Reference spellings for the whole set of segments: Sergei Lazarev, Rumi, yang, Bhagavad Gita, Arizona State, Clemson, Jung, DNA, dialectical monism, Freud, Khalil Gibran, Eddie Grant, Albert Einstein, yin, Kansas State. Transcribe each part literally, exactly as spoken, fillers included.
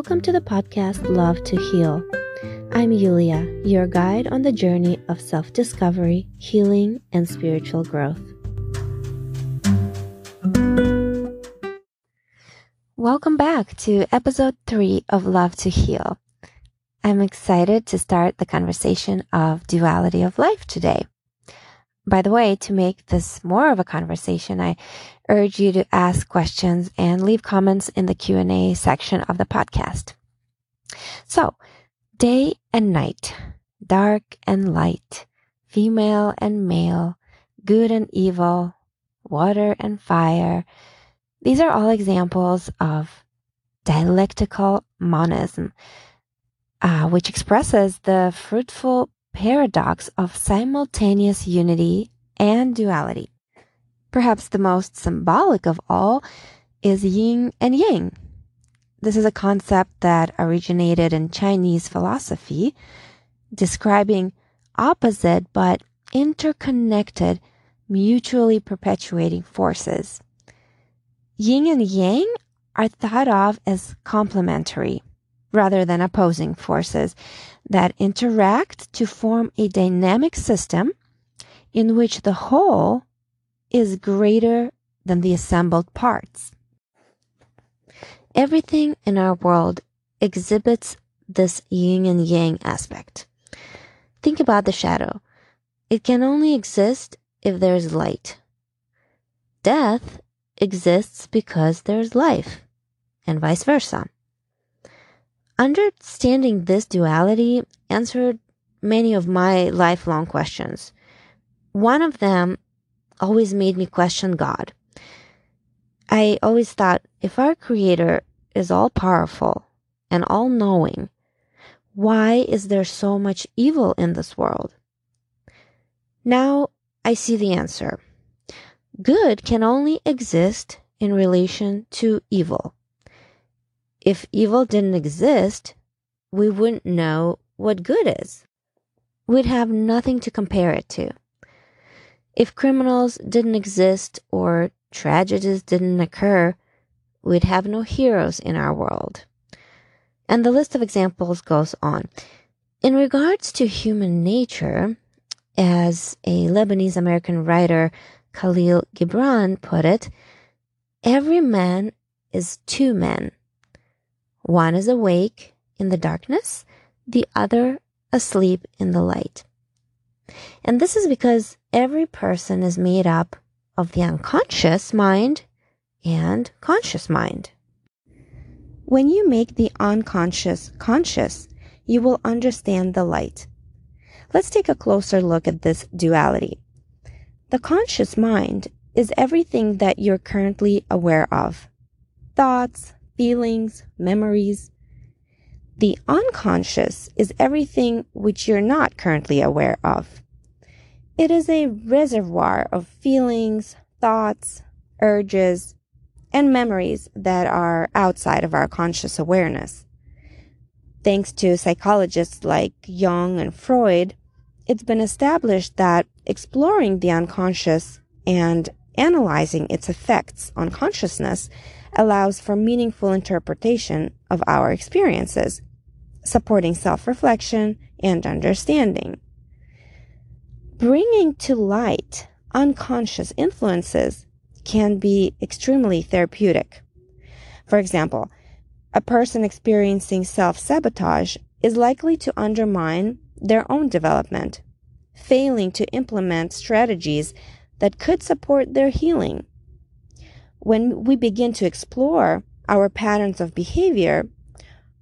Welcome to the podcast Love to Heal. I'm Yulia, your guide on the journey of self-discovery, healing, and spiritual growth. Welcome back to episode three of Love to Heal. I'm excited to start the conversation of duality of life today. By the way, to make this more of a conversation, I urge you to ask questions and leave comments in the Q and A section of the podcast. So, day and night, dark and light, female and male, good and evil, water and fire, these are all examples of dialectical monism, uh, which expresses the fruitful paradox of simultaneous unity and duality. Perhaps the most symbolic of all is yin and yang. This is a concept that originated in Chinese philosophy, describing opposite but interconnected, mutually perpetuating forces. Yin and yang are thought of as complementary rather than opposing forces that interact to form a dynamic system in which the whole is greater than the assembled parts. Everything in our world exhibits this yin and yang aspect. Think about the shadow. It can only exist if there is light. Death exists because there is life, and vice versa. Understanding this duality answered many of my lifelong questions. One of them always made me question God. I always thought, if our Creator is all-powerful and all-knowing, why is there so much evil in this world? Now I see the answer. Good can only exist in relation to evil. If evil didn't exist, we wouldn't know what good is. We'd have nothing to compare it to. If criminals didn't exist or tragedies didn't occur, we'd have no heroes in our world. And the list of examples goes on. In regards to human nature, as a Lebanese-American writer, Khalil Gibran, put it, every man is two men. One is awake in the darkness, the other asleep in the light. And this is because every person is made up of the unconscious mind and conscious mind. When you make the unconscious conscious, you will understand the light. Let's take a closer look at this duality. The conscious mind is everything that you're currently aware of. Thoughts, feelings, memories. The unconscious is everything which you're not currently aware of. It is a reservoir of feelings, thoughts, urges, and memories that are outside of our conscious awareness. Thanks to psychologists like Jung and Freud, it's been established that exploring the unconscious and analyzing its effects on consciousness allows for meaningful interpretation of our experiences, supporting self-reflection and understanding. Bringing to light unconscious influences can be extremely therapeutic. For example, a person experiencing self-sabotage is likely to undermine their own development, failing to implement strategies that could support their healing. When we begin to explore our patterns of behavior,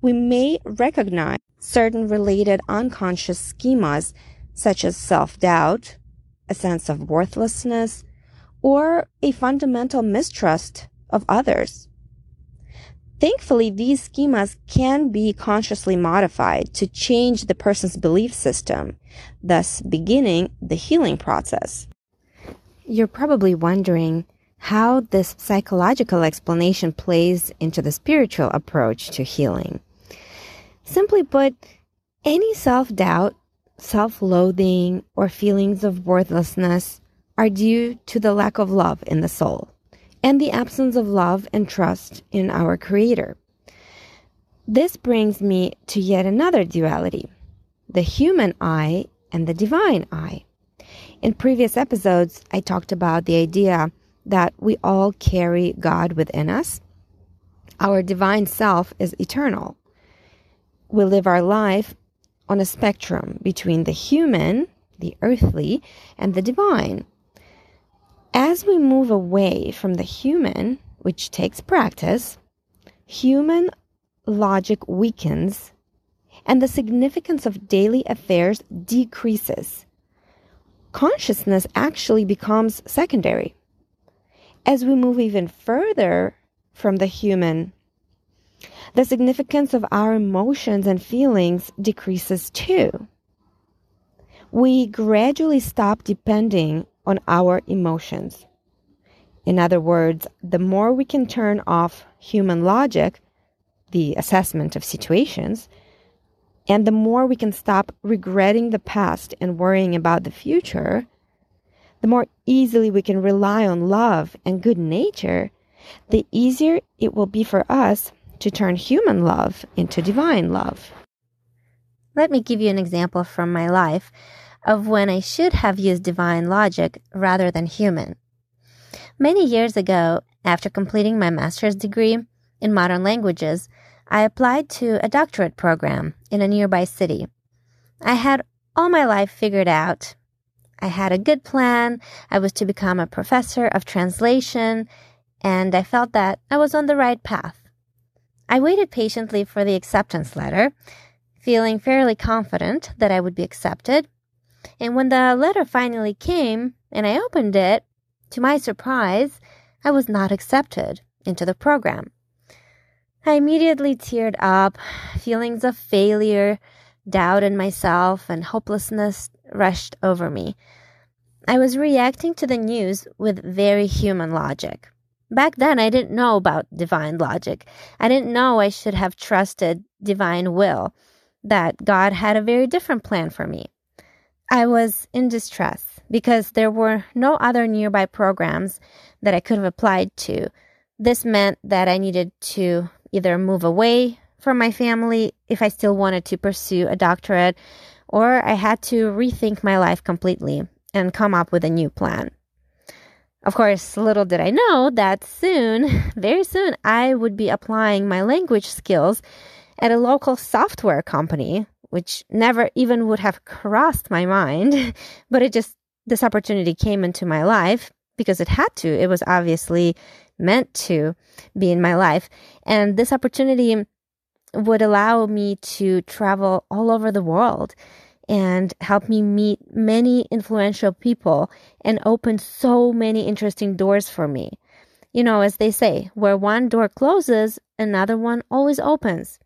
we may recognize certain related unconscious schemas such as self-doubt, a sense of worthlessness, or a fundamental mistrust of others. Thankfully, these schemas can be consciously modified to change the person's belief system, thus beginning the healing process. You're probably wondering how this psychological explanation plays into the spiritual approach to healing. Simply put, any self-doubt, self-loathing, or feelings of worthlessness are due to the lack of love in the soul and the absence of love and trust in our Creator. This brings me to yet another duality, the human I and the divine I. In previous episodes, I talked about the idea that we all carry God within us. Our divine self is eternal. We live our life on a spectrum between the human, the earthly, and the divine. As we move away from the human, which takes practice, human logic weakens and the significance of daily affairs decreases. Consciousness actually becomes secondary. As we move even further from the human, the significance of our emotions and feelings decreases too. We gradually stop depending on our emotions. In other words, the more we can turn off human logic, the assessment of situations, and the more we can stop regretting the past and worrying about the future, the more easily we can rely on love and good nature, the easier it will be for us to turn human love into divine love. Let me give you an example from my life of when I should have used divine logic rather than human. Many years ago, after completing my master's degree in modern languages, I applied to a doctorate program in a nearby city. I had all my life figured out. I had a good plan. I was to become a professor of translation, and I felt that I was on the right path. I waited patiently for the acceptance letter, feeling fairly confident that I would be accepted. And when the letter finally came and I opened it, to my surprise, I was not accepted into the program. I immediately teared up. Feelings of failure, doubt in myself, and hopelessness rushed over me. I was reacting to the news with very human logic. Back then, I didn't know about divine logic. I didn't know I should have trusted divine will, that God had a very different plan for me. I was in distress because there were no other nearby programs that I could have applied to. This meant that I needed to either move away from my family if I still wanted to pursue a doctorate, or I had to rethink my life completely and come up with a new plan. Of course, little did I know that soon, very soon, I would be applying my language skills at a local software company, which never even would have crossed my mind, but it just, this opportunity came into my life because it had to. It was obviously meant to be in my life. And this opportunity would allow me to travel all over the world and help me meet many influential people and open so many interesting doors for me. You know, as they say, where one door closes, another one always opens.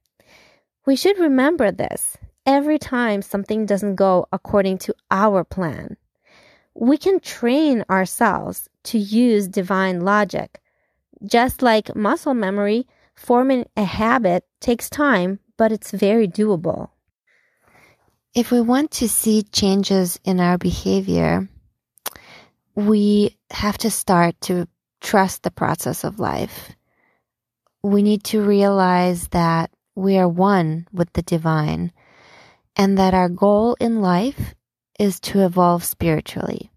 We should remember this every time something doesn't go according to our plan. We can train ourselves to use divine logic. Just like muscle memory, forming a habit takes time, but it's very doable. If we want to see changes in our behavior, we have to start to trust the process of life. We need to realize that we are one with the divine and that our goal in life is to evolve spiritually.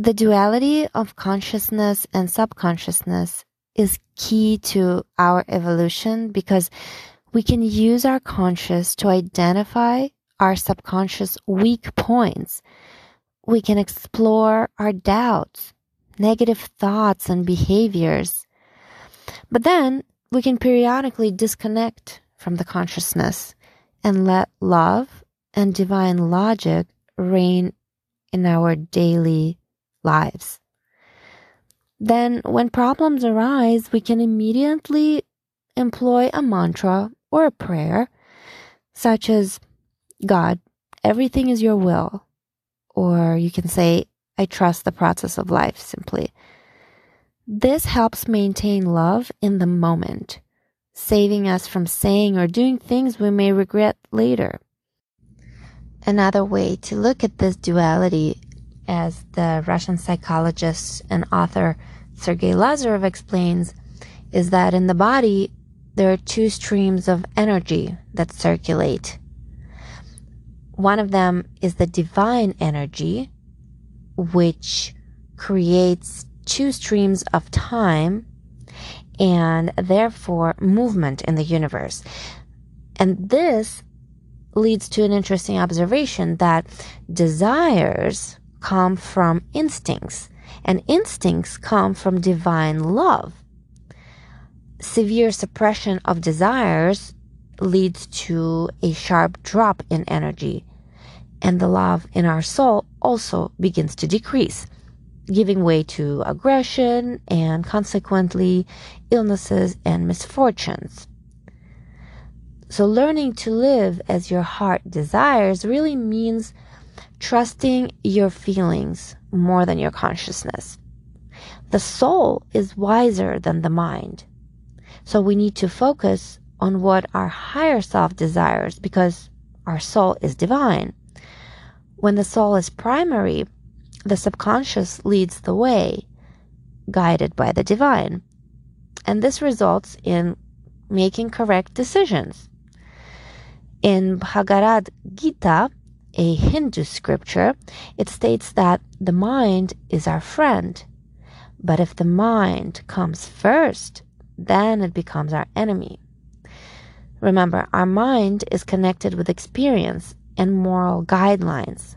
The duality of consciousness and subconsciousness is key to our evolution because we can use our conscious to identify our subconscious weak points. We can explore our doubts, negative thoughts, and behaviors. But then we can periodically disconnect from the consciousness and let love and divine logic reign in our daily lives. Then, when problems arise, we can immediately employ a mantra or a prayer, such as, God, everything is your will. Or you can say, I trust the process of life, simply. This helps maintain love in the moment, saving us from saying or doing things we may regret later. Another way to look at this duality, as the Russian psychologist and author Sergei Lazarev explains, is that in the body, there are two streams of energy that circulate. One of them is the divine energy, which creates two streams of time and therefore movement in the universe. And this leads to an interesting observation that desires come from instincts, and instincts come from divine love. Severe suppression of desires leads to a sharp drop in energy, and the love in our soul also begins to decrease, giving way to aggression and consequently illnesses and misfortunes. So learning to live as your heart desires really means trusting your feelings more than your consciousness. The soul is wiser than the mind. So we need to focus on what our higher self desires because our soul is divine. When the soul is primary, the subconscious leads the way, guided by the divine. And this results in making correct decisions. In Bhagavad Gita, a Hindu scripture, it states that the mind is our friend. But if the mind comes first, then it becomes our enemy. Remember, our mind is connected with experience and moral guidelines,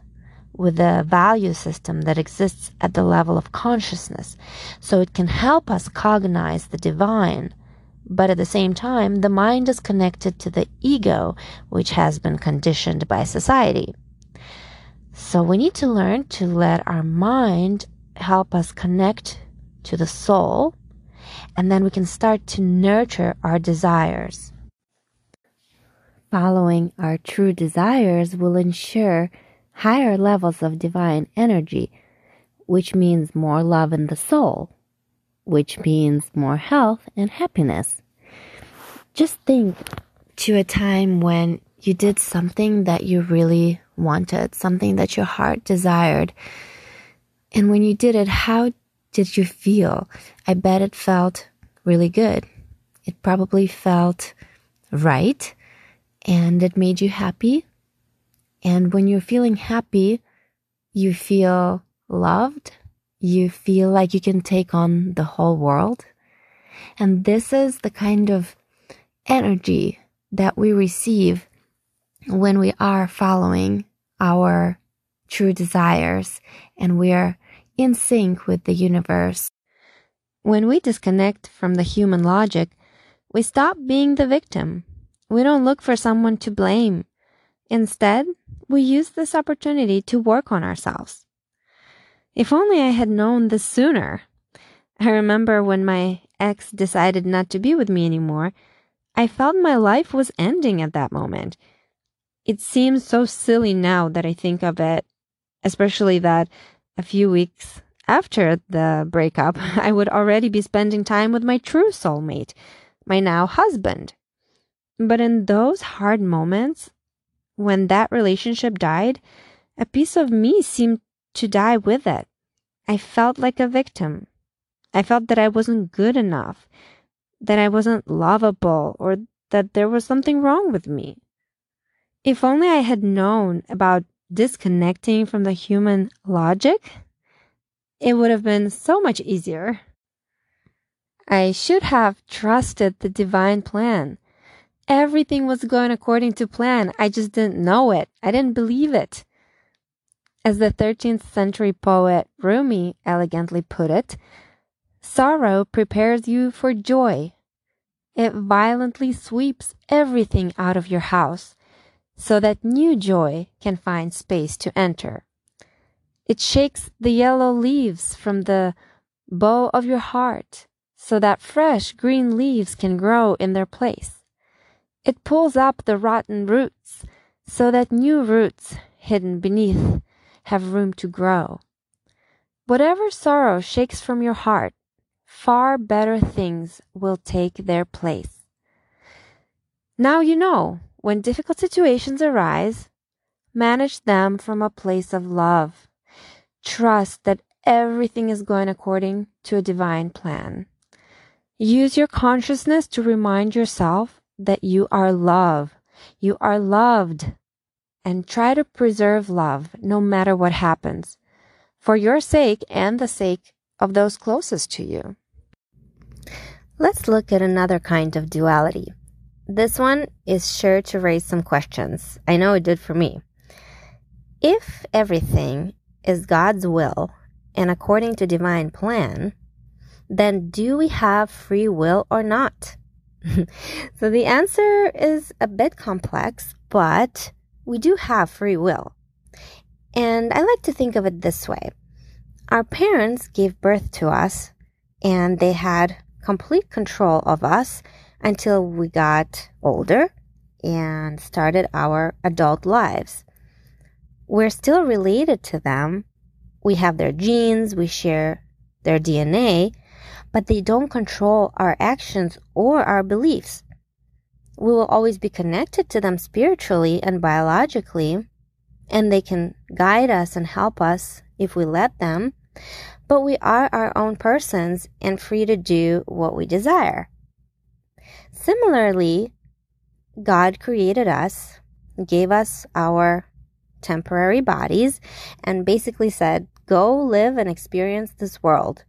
with a value system that exists at the level of consciousness. So it can help us cognize the divine. But at the same time, the mind is connected to the ego, which has been conditioned by society. So we need to learn to let our mind help us connect to the soul, and then we can start to nurture our desires. Following our true desires will ensure higher levels of divine energy, which means more love in the soul, which means more health and happiness. Just think to a time when you did something that you really wanted, something that your heart desired. And when you did it, how did you feel? I bet it felt really good. It probably felt right, and it made you happy. And when you're feeling happy, you feel loved. You feel like you can take on the whole world. And this is the kind of energy that we receive when we are following our true desires and we are in sync with the universe. When we disconnect from the human logic, we stop being the victim. We don't look for someone to blame. Instead, we use this opportunity to work on ourselves. If only I had known this sooner. I remember when my ex decided not to be with me anymore, I felt my life was ending at that moment. It seems so silly now that I think of it, especially that a few weeks after the breakup, I would already be spending time with my true soulmate, my now husband. But in those hard moments, when that relationship died, a piece of me seemed to die with it. I felt like a victim. I felt that I wasn't good enough, that I wasn't lovable, or that there was something wrong with me. If only I had known about disconnecting from the human logic, it would have been so much easier. I should have trusted the divine plan. Everything was going according to plan. I just didn't know it. I didn't believe it. As the thirteenth century poet Rumi elegantly put it, sorrow prepares you for joy. It violently sweeps everything out of your house so that new joy can find space to enter. It shakes the yellow leaves from the bow of your heart so that fresh green leaves can grow in their place. It pulls up the rotten roots so that new roots hidden beneath have room to grow. Whatever sorrow shakes from your heart, far better things will take their place. Now you know, when difficult situations arise, manage them from a place of love. Trust that everything is going according to a divine plan. Use your consciousness to remind yourself that you are love. You are loved. And try to preserve love no matter what happens, for your sake and the sake of those closest to you. Let's look at another kind of duality. This one is sure to raise some questions. I know it did for me. If everything is God's will and according to divine plan, then do we have free will or not? So the answer is a bit complex, but we do have free will. And I like to think of it this way. Our parents gave birth to us, and they had complete control of us until we got older and started our adult lives. We're still related to them. We have their genes, we share their D N A, but they don't control our actions or our beliefs. We will always be connected to them spiritually and biologically, and they can guide us and help us if we let them, but we are our own persons and free to do what we desire. Similarly, God created us, gave us our temporary bodies, and basically said, go live and experience this world.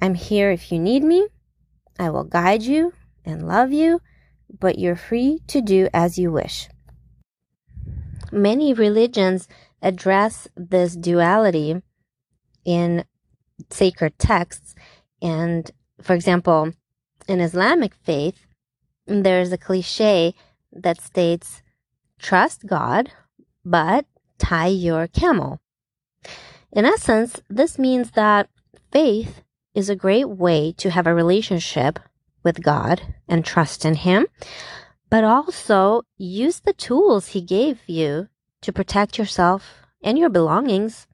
I'm here if you need me. I will guide you and love you, but you're free to do as you wish. Many religions address this duality in sacred texts. And for example, in Islamic faith, there is a cliche that states, trust God, but tie your camel. In essence, this means that faith is a great way to have a relationship with God and trust in Him, but also use the tools He gave you to protect yourself and your belongings.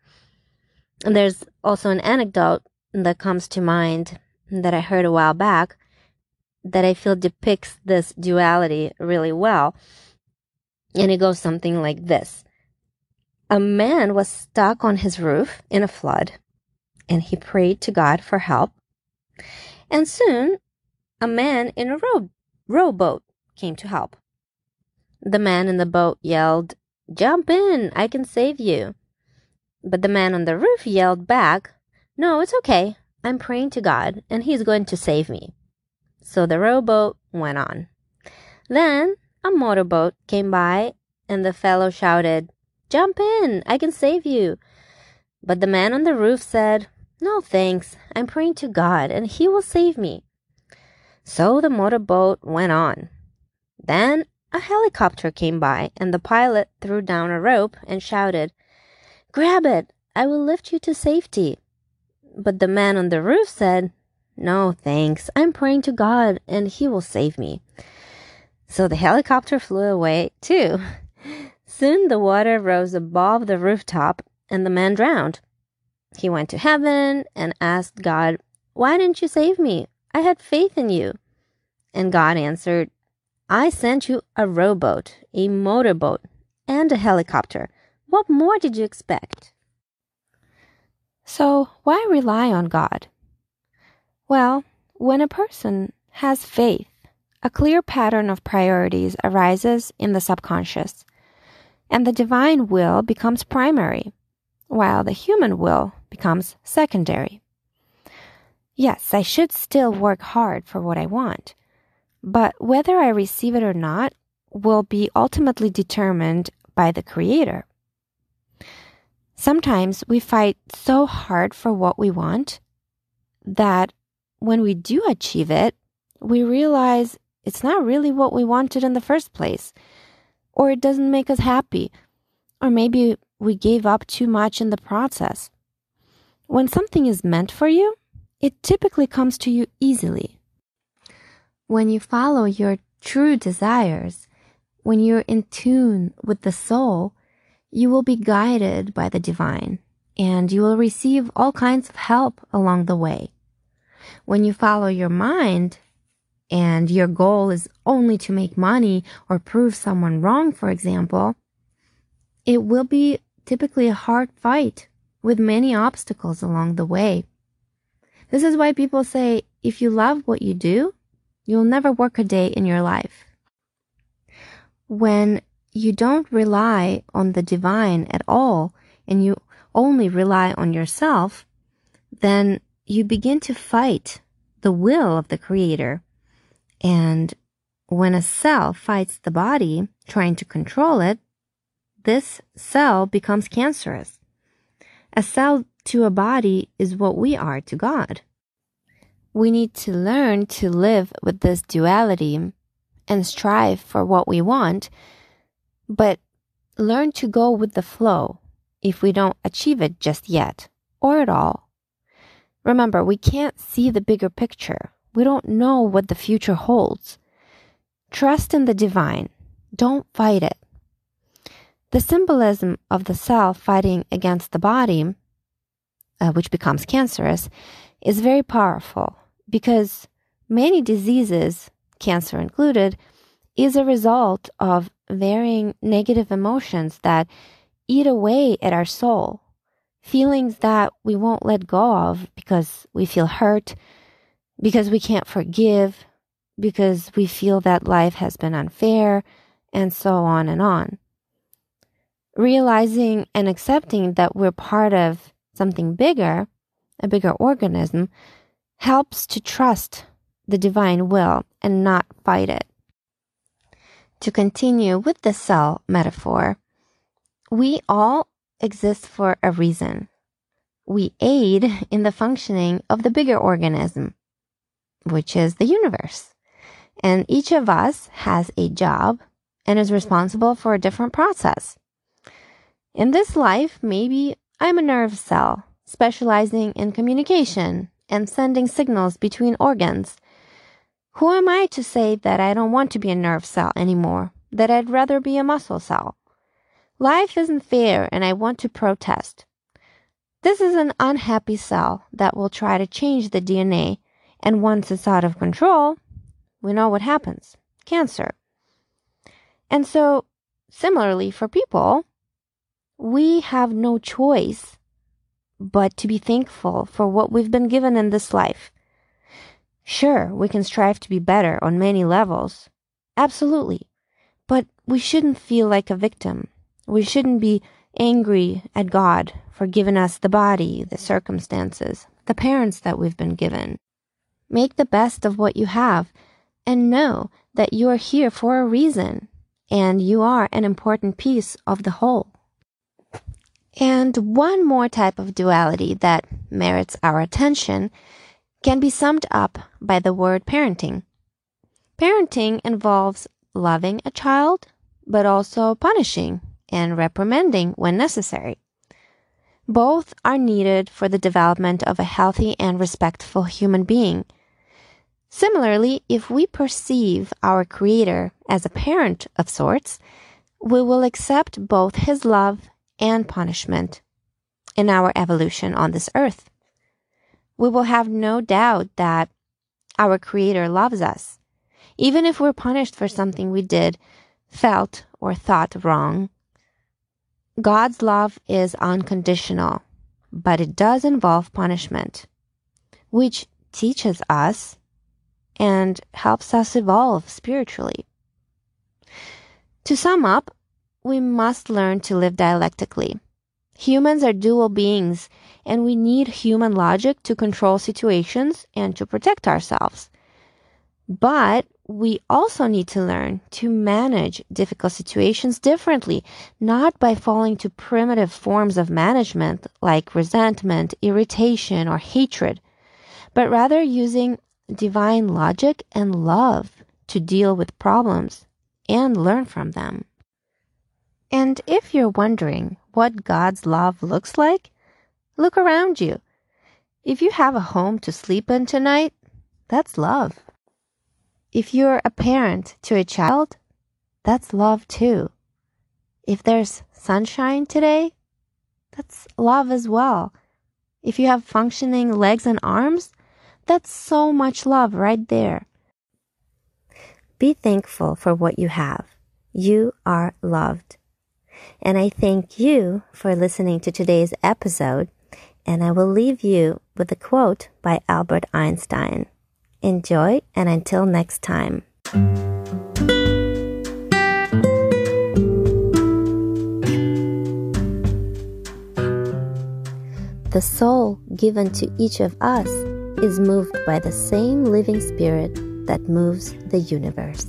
And there's also an anecdote that comes to mind that I heard a while back that I feel depicts this duality really well. And it goes something like this. A man was stuck on his roof in a flood, and he prayed to God for help. And soon, a man in a row, rowboat came to help. The man in the boat yelled, "Jump in, I can save you." But the man on the roof yelled back, "No, it's okay. I'm praying to God, and He's going to save me." So the rowboat went on. Then a motorboat came by, and the fellow shouted, "Jump in, I can save you." But the man on the roof said, "No, thanks. I'm praying to God, and He will save me." So the motorboat went on. Then a helicopter came by, and the pilot threw down a rope and shouted, "Grab it! I will lift you to safety." But the man on the roof said, "No, thanks. I'm praying to God, and He will save me." So the helicopter flew away, too. Soon the water rose above the rooftop, and the man drowned. He went to heaven and asked God, "Why didn't you save me? I had faith in you." And God answered, "I sent you a rowboat, a motorboat, and a helicopter. What more did you expect?" So why rely on God? Well, when a person has faith, a clear pattern of priorities arises in the subconscious, and the divine will becomes primary, while the human will becomes secondary. Yes, I should still work hard for what I want, but whether I receive it or not will be ultimately determined by the Creator. Sometimes we fight so hard for what we want that when we do achieve it, we realize it's not really what we wanted in the first place, or it doesn't make us happy, or maybe we gave up too much in the process. When something is meant for you, it typically comes to you easily. When you follow your true desires, when you're in tune with the soul, you will be guided by the divine, and you will receive all kinds of help along the way. When you follow your mind, and your goal is only to make money or prove someone wrong, for example, it will be typically a hard fight with many obstacles along the way. This is why people say if you love what you do, you'll never work a day in your life. When you don't rely on the divine at all, and you only rely on yourself, then you begin to fight the will of the Creator. And when a cell fights the body, trying to control it, this cell becomes cancerous. A cell to a body is what we are to God. We need to learn to live with this duality and strive for what we want, but learn to go with the flow if we don't achieve it just yet, or at all. Remember, we can't see the bigger picture. We don't know what the future holds. Trust in the divine. Don't fight it. The symbolism of the cell fighting against the body, uh, which becomes cancerous, is very powerful because many diseases, cancer included, is a result of varying negative emotions that eat away at our soul, feelings that we won't let go of because we feel hurt, because we can't forgive, because we feel that life has been unfair, and so on and on. Realizing and accepting that we're part of something bigger, a bigger organism, helps to trust the divine will and not fight it. To continue with the cell metaphor, we all exist for a reason. We aid in the functioning of the bigger organism, which is the universe. And each of us has a job and is responsible for a different process. In this life, maybe I'm a nerve cell, specializing in communication and sending signals between organs. Who am I to say that I don't want to be a nerve cell anymore, that I'd rather be a muscle cell? Life isn't fair and I want to protest. This is an unhappy cell that will try to change the D N A, and once it's out of control, we know what happens, cancer. And so, similarly for people, we have no choice but to be thankful for what we've been given in this life. Sure, we can strive to be better on many levels. Absolutely. But we shouldn't feel like a victim. We shouldn't be angry at God for giving us the body, the circumstances, the parents that we've been given. Make the best of what you have and know that you are here for a reason and you are an important piece of the whole. And one more type of duality that merits our attention can be summed up by the word parenting. Parenting involves loving a child, but also punishing and reprimanding when necessary. Both are needed for the development of a healthy and respectful human being. Similarly, if we perceive our Creator as a parent of sorts, we will accept both His love and punishment in our evolution on this earth. We will have no doubt that our Creator loves us, even if we're punished for something we did, felt, or thought wrong. God's love is unconditional, but it does involve punishment, which teaches us and helps us evolve spiritually. To sum up, we must learn to live dialectically. Humans are dual beings, and we need human logic to control situations and to protect ourselves. But we also need to learn to manage difficult situations differently, not by falling to primitive forms of management like resentment, irritation, or hatred, but rather using divine logic and love to deal with problems and learn from them. And if you're wondering what God's love looks like, look around you. If you have a home to sleep in tonight, that's love. If you're a parent to a child, that's love too. If there's sunshine today, that's love as well. If you have functioning legs and arms, that's so much love right there. Be thankful for what you have. You are loved. And I thank you for listening to today's episode, and I will leave you with a quote by Albert Einstein. enjoy, and until next time. The soul given to each of us is moved by the same living spirit that moves the universe.